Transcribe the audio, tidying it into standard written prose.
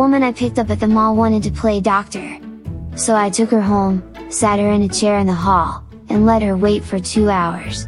woman I picked up at the mall wanted to play doctor. So I took her home, sat her in a chair in the hall, and let her wait for 2 hours.